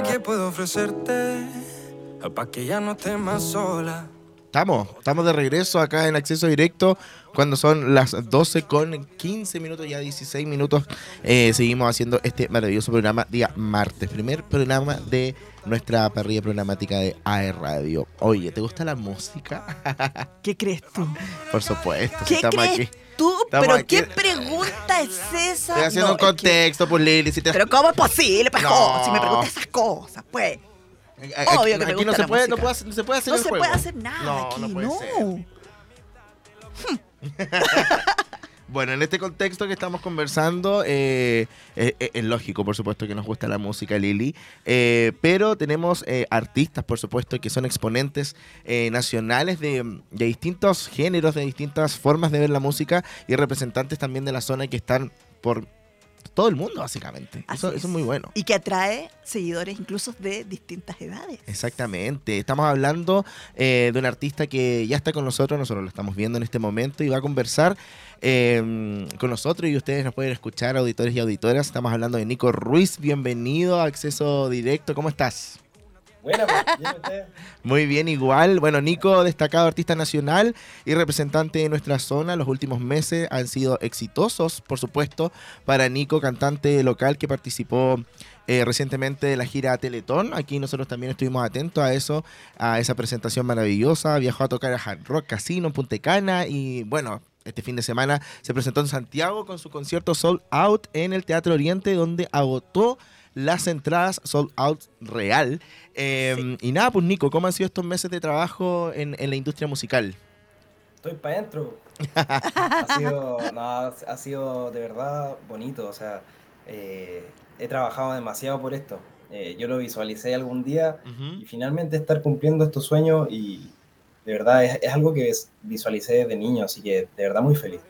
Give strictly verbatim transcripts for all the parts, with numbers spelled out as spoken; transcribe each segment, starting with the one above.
dime qué puedo ofrecerte para que ya no estés más sola. Estamos, estamos de regreso acá en Acceso Directo cuando son las doce con quince minutos, ya dieciséis minutos. Eh, seguimos haciendo este maravilloso programa día martes, primer programa de nuestra parrilla programática de A E Radio. Oye, ¿te gusta la música? ¿Qué crees tú? Por supuesto. ¿Qué estamos crees aquí. tú? Estamos ¿Pero aquí. qué pregunta es esa? Estoy haciendo no, un contexto, que... pues Lili. Si te... ¿Pero cómo es posible? Pues, no. oh, si me preguntas esas cosas, pues... Obvio que aquí me no, se puede, no, puede hacer, no se puede hacer no el se juego. puede hacer nada no, aquí, no, puede no. Ser. Bueno, en este contexto que estamos conversando eh, eh, eh, es lógico, por supuesto, que nos gusta la música, Lili, eh, pero tenemos eh, artistas, por supuesto, que son exponentes eh, nacionales de, de distintos géneros, de distintas formas de ver la música y representantes también de la zona que están por todo el mundo, básicamente. Eso, eso es muy bueno. Y que atrae seguidores incluso de distintas edades. Exactamente. Estamos hablando eh, de un artista que ya está con nosotros, nosotros lo estamos viendo en este momento y va a conversar eh, con nosotros y ustedes nos pueden escuchar, auditores y auditoras. Estamos hablando de Nico Ruiz. Bienvenido a Acceso Directo. ¿Cómo estás? Buenas, pues, muy bien, igual. Bueno, Nico, destacado artista nacional y representante de nuestra zona. Los últimos meses han sido exitosos, por supuesto, para Nico, cantante local que participó eh, recientemente de la gira Teletón. Aquí nosotros también estuvimos atentos a eso, a esa presentación maravillosa. Viajó a tocar a Hard Rock Casino en Punta Cana y, bueno, este fin de semana se presentó en Santiago con su concierto Sold Out en el Teatro Oriente, donde agotó las entradas Sold Out real. Eh, sí. Y nada, pues Nico, ¿cómo han sido estos meses de trabajo en, en la industria musical? Estoy para adentro. ha, sido, no, ha sido de verdad bonito. O sea, eh, he trabajado demasiado por esto. Eh, yo lo visualicé algún día uh-huh. y finalmente estar cumpliendo estos sueños y de verdad es, es algo que visualicé desde niño, así que de verdad muy feliz.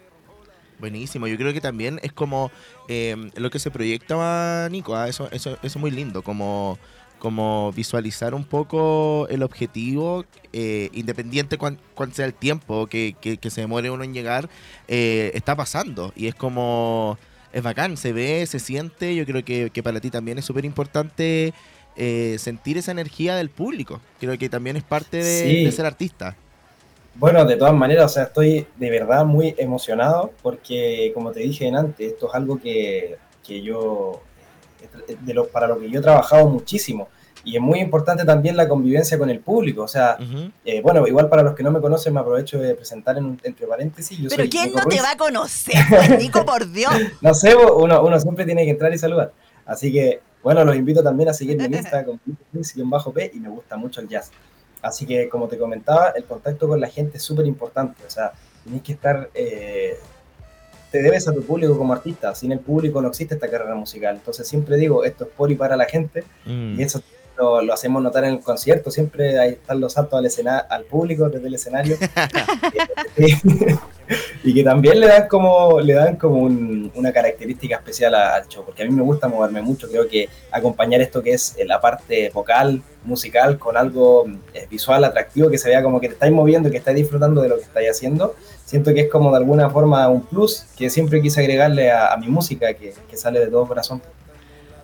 Buenísimo, yo creo que también es como eh, lo que se proyecta Nico, ¿eh? eso, eso, eso es muy lindo, como, como visualizar un poco el objetivo, eh, independiente cuán, cuán sea el tiempo que, que, que se demore uno en llegar, eh, está pasando y es como, es bacán, se ve, se siente, yo creo que, que para ti también es súper importante eh, sentir esa energía del público, creo que también es parte de, sí. de ser artista. Bueno, de todas maneras, o sea, estoy de verdad muy emocionado porque, como te dije antes, esto es algo que, que yo, de lo, para lo que yo he trabajado muchísimo. Y es muy importante también la convivencia con el público, o sea, uh-huh. eh, bueno, igual para los que no me conocen me aprovecho de presentar en, entre paréntesis. Yo Pero soy ¿quién Nico no Ruiz. Te va a conocer, pues, Nico, por Dios? No sé, uno, uno siempre tiene que entrar y saludar. Así que, bueno, los invito también a seguirme en Insta con Nico Ruiz guión bajo P y me gusta mucho el jazz. Así que, como te comentaba, el contacto con la gente es súper importante. O sea, tenés que estar... Eh, te debes a tu público como artista. Sin el público no existe esta carrera musical. Entonces, siempre digo, esto es por y para la gente. Mm. Y eso lo, lo hacemos notar en el concierto. Siempre ahí están los saltos al, escena- al público desde el escenario. Y que también le dan como, le dan como un, una característica especial al show, porque a mí me gusta moverme mucho, creo que acompañar esto que es la parte vocal, musical, con algo visual, atractivo, que se vea como que te estáis moviendo y que estáis disfrutando de lo que estáis haciendo, siento que es como de alguna forma un plus que siempre quise agregarle a, a mi música, que, que sale de todo corazón.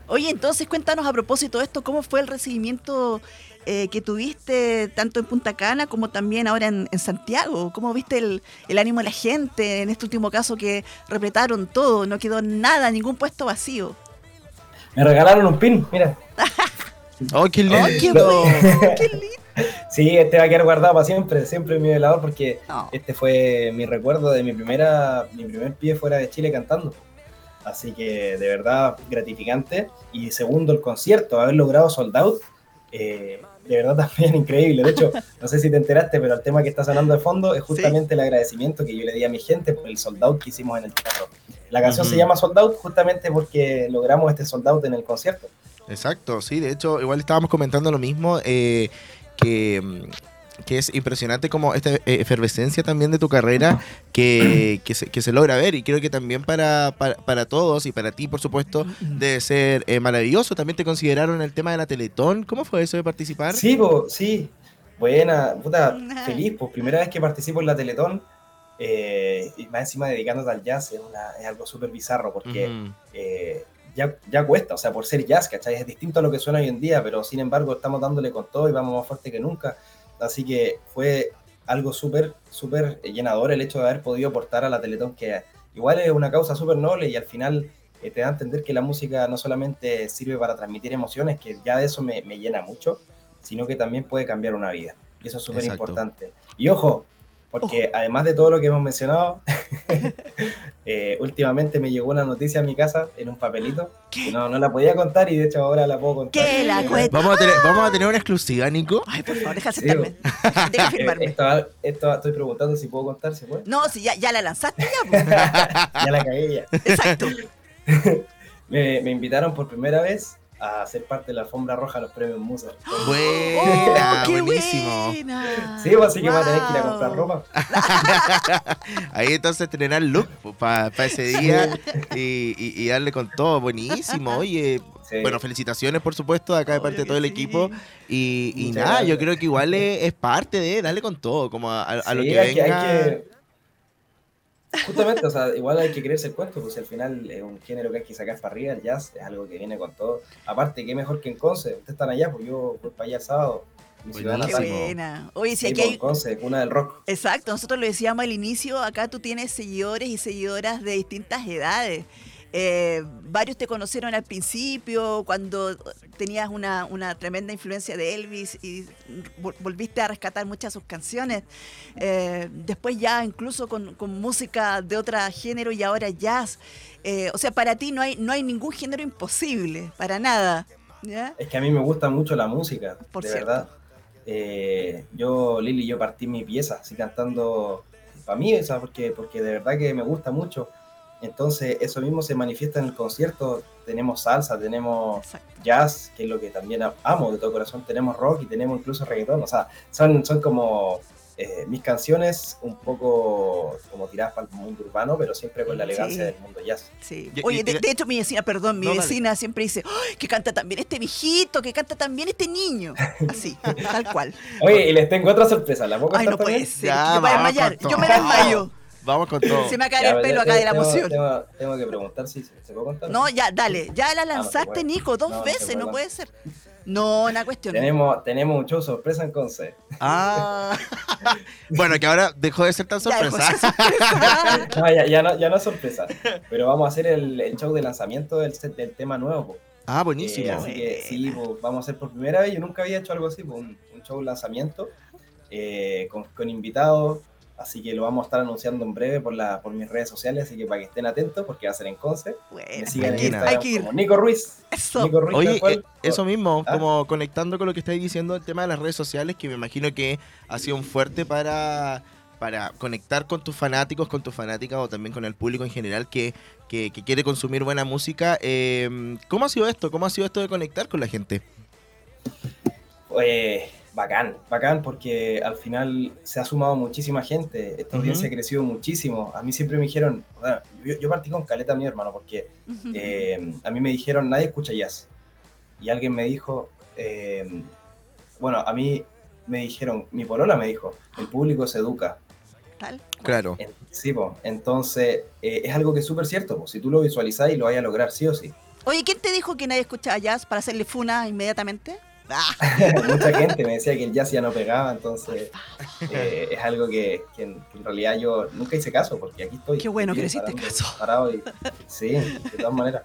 Oye, entonces cuéntanos a propósito de esto, ¿cómo fue el recibimiento eh, que tuviste tanto en Punta Cana como también ahora en, en Santiago? ¿Cómo viste el, el ánimo de la gente en este último caso que repletaron todo? No quedó nada, ningún puesto vacío. Me regalaron un pin, mira. ¡Oh, qué lindo! Oh, qué bueno, qué lindo. Sí, este va a quedar guardado para siempre, siempre en mi velador, porque no. este fue mi recuerdo de mi primera, mi primer pie fuera de Chile cantando. Así que de verdad gratificante. Y segundo, el concierto, haber logrado Sold Out, eh, de verdad también increíble. De hecho, no sé si te enteraste, pero el tema que está sonando de fondo es justamente ¿Sí? el agradecimiento que yo le di a mi gente por el Sold Out que hicimos en el teatro. La canción uh-huh. se llama Sold Out justamente porque logramos este Sold Out en el concierto. Exacto, sí, de hecho, igual estábamos comentando lo mismo, eh, que... que es impresionante como esta efervescencia también de tu carrera que, que, se, que se logra ver y creo que también para, para, para todos y para ti por supuesto debe ser eh, maravilloso. También te consideraron el tema de la Teletón. ¿Cómo fue eso de participar? Sí, po, sí, buena, puta, feliz, pues primera vez que participo en la Teletón eh, y más encima dedicándote al jazz es, una, es algo súper bizarro porque mm. eh, ya, ya cuesta, o sea, por ser jazz, ¿cachai? Es distinto a lo que suena hoy en día, pero sin embargo estamos dándole con todo y vamos más fuerte que nunca. Así que fue algo súper, súper llenador el hecho de haber podido aportar a la Teletón, que igual es una causa súper noble y al final eh, te da a entender que la música no solamente sirve para transmitir emociones, que ya de eso me, me llena mucho, sino que también puede cambiar una vida. Y eso es súper importante. Y ojo, porque ojo, además de todo lo que hemos mencionado, eh, últimamente me llegó una noticia a mi casa en un papelito. Que no, no la podía contar y de hecho ahora la puedo contar. ¿Qué la cuenta? ¿Vamos a tener, vamos a tener una exclusiva, Nico? Ay, por favor, deja aceptarme. Sí, deja firmarme. Eh, esto, esto estoy preguntando si puedo contar, ¿se puede? No, si ya, ya la lanzaste ya. Pues. Ya la cagué ya. Exacto. me, me invitaron por primera vez a ser parte de la alfombra roja de los premios Musa. ¡Buena! ¡Oh, qué buenísimo! Buena. Sí, así que wow, va a tener que ir a comprar ropa. Ahí entonces estrenar look para pa ese día y, y, y darle con todo. Buenísimo, oye. Sí. Bueno, felicitaciones, por supuesto, de acá de parte de todo el equipo. Y, y nada, gracias. Yo creo que igual es, es parte de darle con todo, como a, a, sí, a lo que hay venga. Que, hay que... Justamente, o sea, igual hay que creerse el cuento, pues al final es un género que hay que sacar para arriba, el jazz es algo que viene con todo. Aparte, qué mejor que en Conce, ustedes están allá, pues yo voy para allá el sábado. Qué buena. Oye, si aquí hay... Conce, cuna del rock. Exacto, nosotros lo decíamos al inicio, acá tú tienes seguidores y seguidoras de distintas edades. Eh, varios te conocieron al principio, cuando tenías una, una tremenda influencia de Elvis y volviste a rescatar muchas de sus canciones. Eh, después ya incluso con, con música de otro género y ahora jazz. Eh, o sea, para ti no hay, no hay ningún género imposible, para nada. ¿Ya? Es que a mí me gusta mucho la música, por de cierto. Verdad. Eh, yo, Lili, yo partí mi pieza, así cantando para mí, esa, porque, porque de verdad que me gusta mucho. Entonces eso mismo se manifiesta en el concierto, tenemos salsa, tenemos exacto, jazz, que es lo que también amo de todo corazón, tenemos rock y tenemos incluso reggaetón, o sea, son, son como eh, mis canciones un poco como tiradas para el mundo urbano, pero siempre con la elegancia sí, del mundo jazz. Sí. Oye, de, de hecho mi vecina, perdón, mi no, vecina dale, siempre dice, ¡ay, que canta también este viejito, que canta también este niño! Así, tal cual. Oye, y les tengo otra sorpresa, ¿la puedo contar? Ay, no también puede ser, ya, yo, vamos, me yo me desmayo. Vamos con todo. Se me va a caer ya, el pelo ya, acá tengo, de la emoción. Tengo, tengo que preguntar si se, se puede contar. No, ya, dale. Ya la lanzaste, ah, no Nico, dos no, veces. No, no puede ser. No, una cuestión. Tenemos, tenemos un show sorpresa en Conce. Ah. Bueno, que ahora dejó de ser tan sorpresa. Ya, sorpresa. no, ya, ya, no, ya no es sorpresa. Pero vamos a hacer el, el show de lanzamiento del, del tema nuevo. Po. Ah, buenísimo. Eh, así que sí, po, vamos a hacer por primera vez. Yo nunca había hecho algo así, po, un, un show lanzamiento eh, con, con invitados. Así que lo vamos a estar anunciando en breve por la por mis redes sociales, así que para que estén atentos, porque va a ser en Conce. Bueno, me sigan en Instagram como Nico Ruiz. Eso. Nico Ruiz. Oye, eh, eso mismo, ¿ah? Como conectando con lo que estáis diciendo, el tema de las redes sociales, que me imagino que ha sido un fuerte para, para conectar con tus fanáticos, con tus fanáticas o también con el público en general que, que, que quiere consumir buena música. Eh, ¿Cómo ha sido esto? ¿Cómo ha sido esto de conectar con la gente? Oye... Bacán, bacán, porque al final se ha sumado muchísima gente, esta audiencia uh-huh. ha crecido muchísimo. A mí siempre me dijeron, bueno, yo, yo partí con caleta a mi hermano, porque uh-huh. eh, a mí me dijeron, nadie escucha jazz. Y alguien me dijo, eh, bueno, a mí me dijeron, mi polola me dijo, el público se educa. ¿Tal? Claro. En, sí, pues, entonces eh, es algo que es súper cierto, pues, si tú lo visualizás y lo vas a lograr sí o sí. Oye, ¿quién te dijo que nadie escuchaba jazz para hacerle funa inmediatamente? Mucha gente me decía que el jazz ya no pegaba, entonces eh, es algo que, que, en, que en realidad yo nunca hice caso, porque aquí estoy. Qué bueno que no hiciste caso. Parado y, sí, de todas maneras.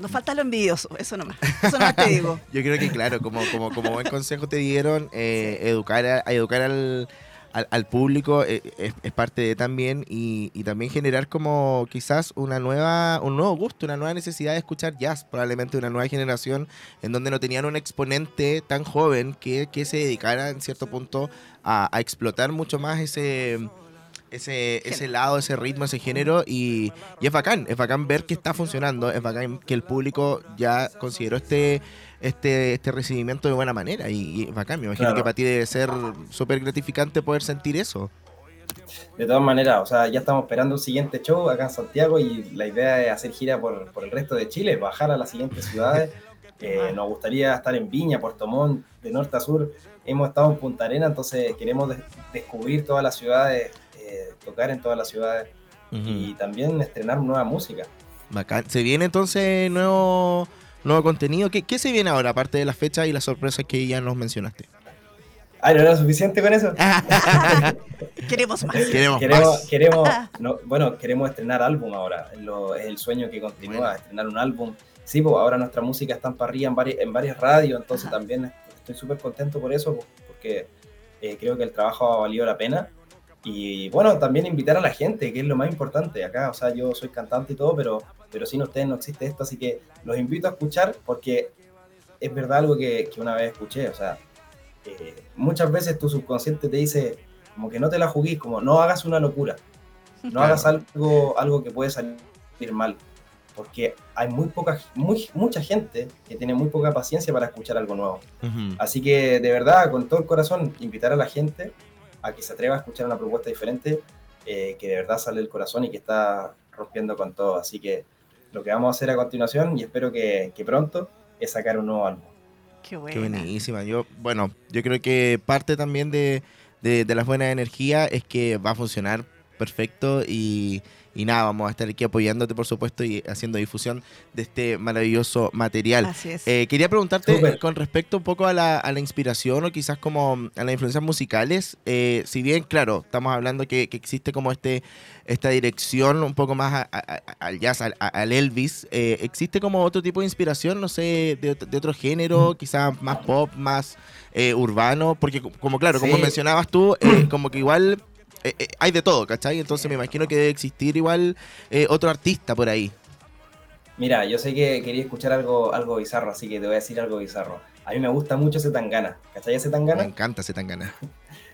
Nos falta lo envidioso, eso nomás, eso nomás te digo. Yo creo que claro, como, como, como buen consejo te dieron, eh, sí. educar, a, a educar al... Al, al público eh, es, es parte de también y, y también generar como quizás una nueva un nuevo gusto, una nueva necesidad de escuchar jazz, probablemente una nueva generación en donde no tenían un exponente tan joven que, que se dedicara en cierto punto a, a explotar mucho más ese ese ese lado, ese ritmo, ese género y, y es bacán, es bacán ver que está funcionando, es bacán que el público ya consideró este Este, este recibimiento de buena manera y, y bacán, me imagino claro. que para ti debe ser súper gratificante poder sentir eso. De todas maneras, o sea, ya estamos esperando el siguiente show acá en Santiago y la idea es hacer gira por, por el resto de Chile, bajar a las siguientes ciudades. eh, nos gustaría estar en Viña, Puerto Montt, de norte a sur. Hemos estado en Punta Arenas, entonces queremos de- descubrir todas las ciudades, eh, tocar en todas las ciudades uh-huh. y también estrenar nueva música. Bacán. ¿Se viene entonces nuevo, nuevo contenido? ¿Qué, ¿Qué se viene ahora, aparte de las fechas y las sorpresas que ya nos mencionaste? Ah, ¿no era suficiente con eso? Queremos más. Queremos, queremos, más. queremos no, Bueno, queremos estrenar álbum ahora. Lo, es el sueño que continúa, bueno. estrenar un álbum. Sí, pues ahora nuestra música está en parrilla en varias, en varias radios, entonces Ajá. también estoy súper contento por eso, porque eh, creo que el trabajo ha valido la pena. Y bueno, también invitar a la gente, que es lo más importante acá. O sea, yo soy cantante y todo, pero, pero sin ustedes no existe esto, así que los invito a escuchar, porque es verdad algo que, que una vez escuché, o sea, Eh, muchas veces tu subconsciente te dice como que no te la juguís, como no hagas una locura, no claro. hagas algo, algo que puede salir mal, porque hay muy poca, muy, mucha gente que tiene muy poca paciencia para escuchar algo nuevo. Uh-huh. Así que de verdad, con todo el corazón, invitar a la gente a que se atreva a escuchar una propuesta diferente, eh, que de verdad sale del corazón y que está rompiendo con todo. Así que lo que vamos a hacer a continuación, y espero que, que pronto, es sacar un nuevo álbum. Qué, Qué buenísima. Yo, bueno, yo creo que parte también de, de, de las buenas energías es que va a funcionar perfecto y, y nada, vamos a estar aquí apoyándote, por supuesto, y haciendo difusión de este maravilloso material. Así es. Eh, quería preguntarte Super. con respecto un poco a la, a la inspiración o quizás como a las influencias musicales. Eh, si bien, claro, estamos hablando que, que existe como este esta dirección un poco más a, a, a, al jazz, a, a, al Elvis, eh, ¿existe como otro tipo de inspiración, no sé, de, de otro género, quizás más pop, más eh, urbano? Porque como claro, sí. como mencionabas tú, eh, como que igual... Eh, eh, hay de todo, ¿cachai? Entonces me imagino que debe existir igual eh, otro artista por ahí. Mira, yo sé que quería escuchar algo, algo bizarro, así que te voy a decir algo bizarro. A mí me gusta mucho C. Tangana, ¿cachai? C. Tangana. Me encanta C. Tangana.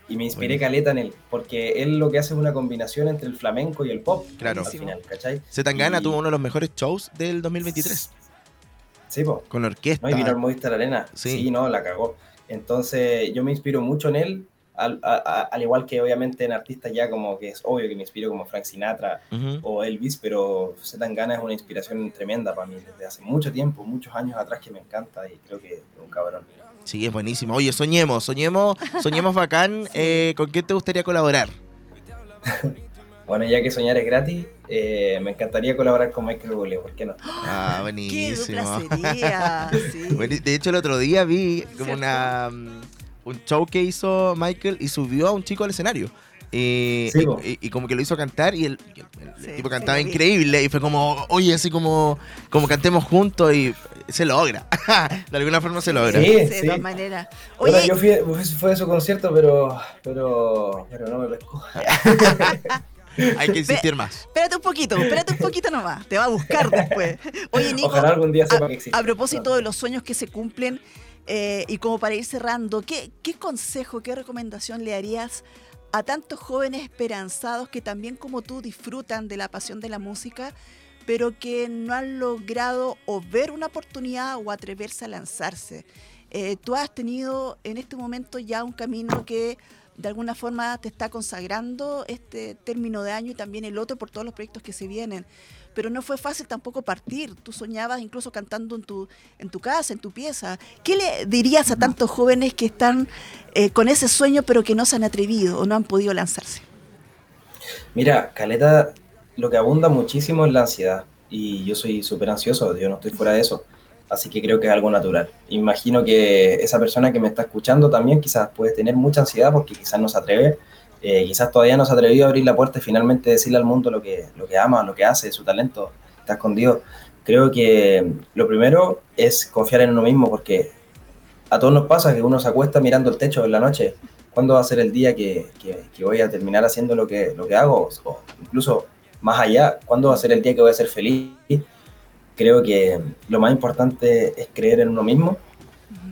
Y me inspiré bueno. caleta en él, porque él lo que hace es una combinación entre el flamenco y el pop. Claro. Al final, ¿cachai? C. Tangana y... tuvo uno de los mejores shows del dos mil veintitrés. Sí, po. Con orquesta. No, y vino al Movistar Arena. Sí. sí, no, la cagó. Entonces yo me inspiro mucho en él. Al, a, al igual que obviamente en artistas ya como que es obvio que me inspiro como Frank Sinatra uh-huh. o Elvis, pero C. Tangana es una inspiración tremenda para mí desde hace mucho tiempo, muchos años atrás, que me encanta y creo que es un cabrón. Sí, es buenísimo. Oye, soñemos, soñemos, soñemos bacán. Sí. Eh, ¿Con quién te gustaría colaborar? Bueno, ya que soñar es gratis, eh, me encantaría colaborar con Michael Bublé, ¿por qué no? Ah, buenísimo. ¡Qué dupla sería! Sí. De hecho, el otro día vi como una... un show que hizo Michael y subió a un chico al escenario eh, sí, y, y como que lo hizo cantar y el, el, el sí, tipo cantaba sí, increíble y fue como, oye, así como como cantemos juntos y se logra de alguna forma se logra sí, sí, sí. de todas maneras. Oye, bueno, yo fui, fue a su concierto pero pero pero no me pescó. Hay que insistir más. Espérate un poquito, espérate un poquito nomás. Te va a buscar después. Oye, Nico, ojalá algún día sepa a, que existe. A propósito de los sueños que se cumplen, Eh, y como para ir cerrando, ¿qué, ¿qué consejo, qué recomendación le harías a tantos jóvenes esperanzados que también como tú disfrutan de la pasión de la música, pero que no han logrado o ver una oportunidad o atreverse a lanzarse? Eh, tú has tenido en este momento ya un camino que de alguna forma te está consagrando este término de año y también el otro por todos los proyectos que se vienen. Pero no fue fácil tampoco partir. Tú soñabas incluso cantando en tu, en tu casa, en tu pieza. ¿Qué le dirías a tantos jóvenes que están eh, con ese sueño pero que no se han atrevido o no han podido lanzarse? Mira, caleta, lo que abunda muchísimo es la ansiedad. Y yo soy súper ansioso, yo no estoy fuera de eso. Así que creo que es algo natural. Imagino que esa persona que me está escuchando también quizás puede tener mucha ansiedad porque quizás no se atreve. Eh, quizás todavía no se ha atrevido a abrir la puerta y finalmente decirle al mundo lo que, lo que ama, lo que hace, su talento está escondido. Creo que lo primero es confiar en uno mismo, porque a todos nos pasa que uno se acuesta mirando el techo en la noche. ¿Cuándo va a ser el día que, que, que voy a terminar haciendo lo que, lo que hago? O incluso más allá, ¿cuándo va a ser el día que voy a ser feliz? Creo que lo más importante es creer en uno mismo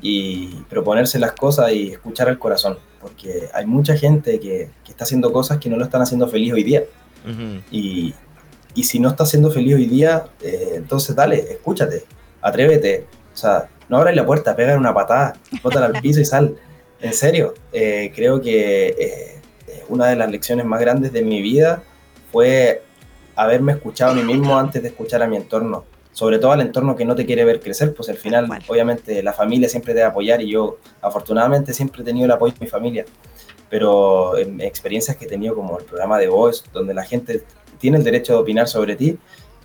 y proponerse las cosas y escuchar al corazón, porque hay mucha gente que, que está haciendo cosas que no lo están haciendo feliz hoy día. Uh-huh. Y, y si no está siendo feliz hoy día, eh, entonces dale, escúchate, atrévete. O sea, no abras la puerta, pégale una patada, bótala al piso y sal. En serio, eh, creo que eh, una de las lecciones más grandes de mi vida fue haberme escuchado a mí mismo antes de escuchar a mi entorno. Sobre todo al entorno que no te quiere ver crecer, pues al final, bueno. obviamente, la familia siempre te va a apoyar y yo, afortunadamente, siempre he tenido el apoyo de mi familia. Pero en experiencias que he tenido como el programa de Voice, donde la gente tiene el derecho de opinar sobre ti,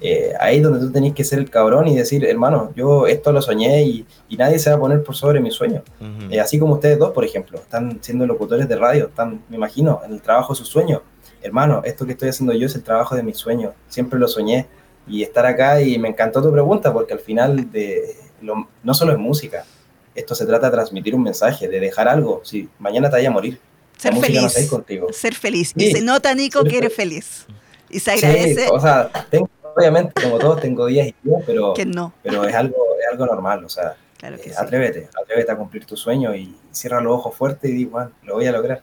eh, ahí es donde tú tenés que ser el cabrón y decir, hermano, yo esto lo soñé y, y nadie se va a poner por sobre mi sueño. Uh-huh. Eh, así como ustedes dos, por ejemplo, están siendo locutores de radio, están, me imagino, en el trabajo de sus sueños. Hermano, esto que estoy haciendo yo es el trabajo de mis sueños, siempre lo soñé. Y estar acá, y me encantó tu pregunta, porque al final de lo, no solo es música, esto se trata de transmitir un mensaje, de dejar algo. Si mañana te vaya a morir, ser feliz, no ser feliz. Sí, y se nota, Nico, que eres feliz. feliz. Y se agradece. Sí, o sea, tengo, obviamente, como todos, tengo días y días, pero, no. pero es, algo, es algo normal. O sea, claro que eh, sí. atrévete, atrévete a cumplir tu sueño y cierra los ojos fuerte y di, bueno, lo voy a lograr.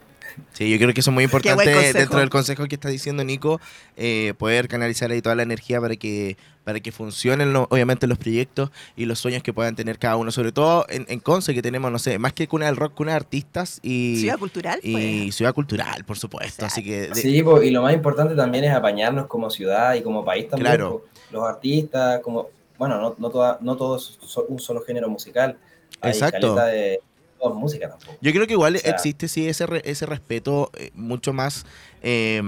Sí, yo creo que eso es muy importante dentro del consejo que está diciendo Nico, eh, poder canalizar ahí toda la energía para que para que funcionen lo, obviamente los proyectos y los sueños que puedan tener cada uno, sobre todo en, en Conce, que tenemos, no sé, más que cuna del rock, cuna de artistas y ciudad cultural y pues. ciudad cultural, por supuesto, o sea, así que de... sí, y lo más importante también es apañarnos como ciudad y como país también, claro. Los artistas, como bueno, no no toda, no todos son un solo género musical. Hay exacto música tampoco. Yo creo que igual o sea, existe sí ese re, ese respeto eh, mucho más eh,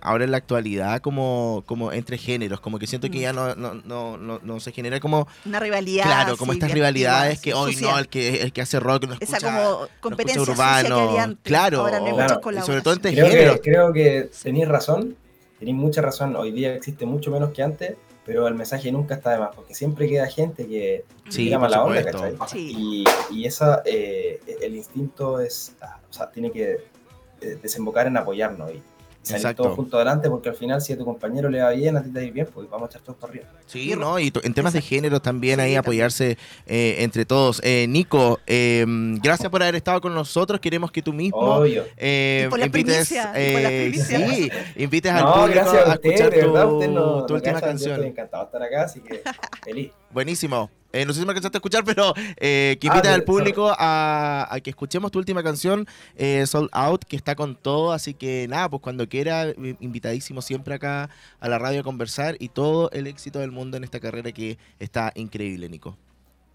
ahora en la actualidad como, como entre géneros, como que siento que ya no no no no, no se genera como una rivalidad, claro, como sí, estas rivalidades que hoy social. no el que el que hace rock no escucha, esa como competencia no escucha urbano, que antes, claro, no claro. Y sobre todo entre creo géneros. Que, creo que tenés razón, tenés mucha razón, hoy día existe mucho menos que antes. Pero el mensaje nunca está de más, porque siempre queda gente que sí, tira mala onda, ¿cachai? Sí. Y, y esa, eh, el instinto es, o sea, tiene que desembocar en apoyarnos y salir Exacto. todos juntos adelante, porque al final si a tu compañero le va bien, a ti te va bien, pues vamos a echar todos para arriba. Sí, ¿no? Y t- en temas Exacto. de género también sí, ahí también. apoyarse eh, entre todos. Eh, Nico, eh, gracias por haber estado con nosotros. Queremos que tú mismo eh, por la invites, primicia, eh, por la primicia. Sí, invites no, al público a, a escuchar usted, tu, verdad, usted no, tu no última cancha, canción. Estoy encantado de estar acá, así que feliz. Buenísimo. Eh, no sé si me alcanzaste a escuchar, pero eh, que invitas ah, al público a, a que escuchemos tu última canción, eh, Sold Out, que está con todo. Así que nada, pues cuando quiera, invitadísimo siempre acá a la radio a conversar y todo el éxito del mundo en esta carrera que está increíble, Nico.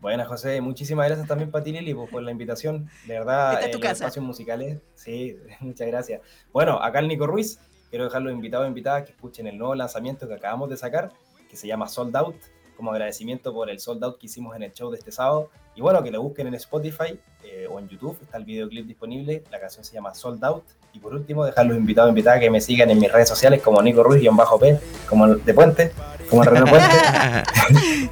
Bueno, José, muchísimas gracias también para ti, Lili, por la invitación. De verdad, en eh, los espacios musicales. Sí, muchas gracias. Bueno, acá el Nico Ruiz. Quiero dejar los invitados e invitadas que escuchen el nuevo lanzamiento que acabamos de sacar, que se llama Sold Out, como agradecimiento por el sold out que hicimos en el show de este sábado. Y bueno, que lo busquen en Spotify eh, o en YouTube, está el videoclip disponible, la canción se llama Sold Out. Y por último, dejar los invitados e invitadas que me sigan en mis redes sociales como Nico Ruiz-P, como De Puente, como el René Puente.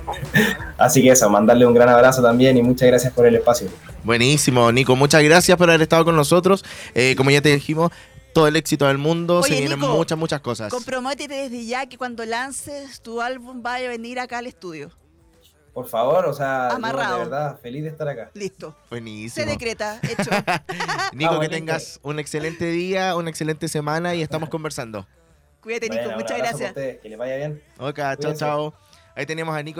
Así que eso, mandarle un gran abrazo también y muchas gracias por el espacio. Buenísimo, Nico, muchas gracias por haber estado con nosotros. Eh, como ya te dijimos, todo el éxito del mundo. Oye, se vienen Nico, muchas, muchas cosas. Comprométete desde ya que cuando lances tu álbum vaya a venir acá al estudio. Por favor, o sea, amarrado. Yo, de verdad, feliz de estar acá. Listo. Buenísimo. Se decreta, hecho. Nico, vamos, que tengas listo. Un excelente día, una excelente semana y estamos conversando. Cuídate, Nico, bueno, muchas gracias. Que les vaya bien. Ok, cuídense. Chao, chao. Ahí tenemos a Nico.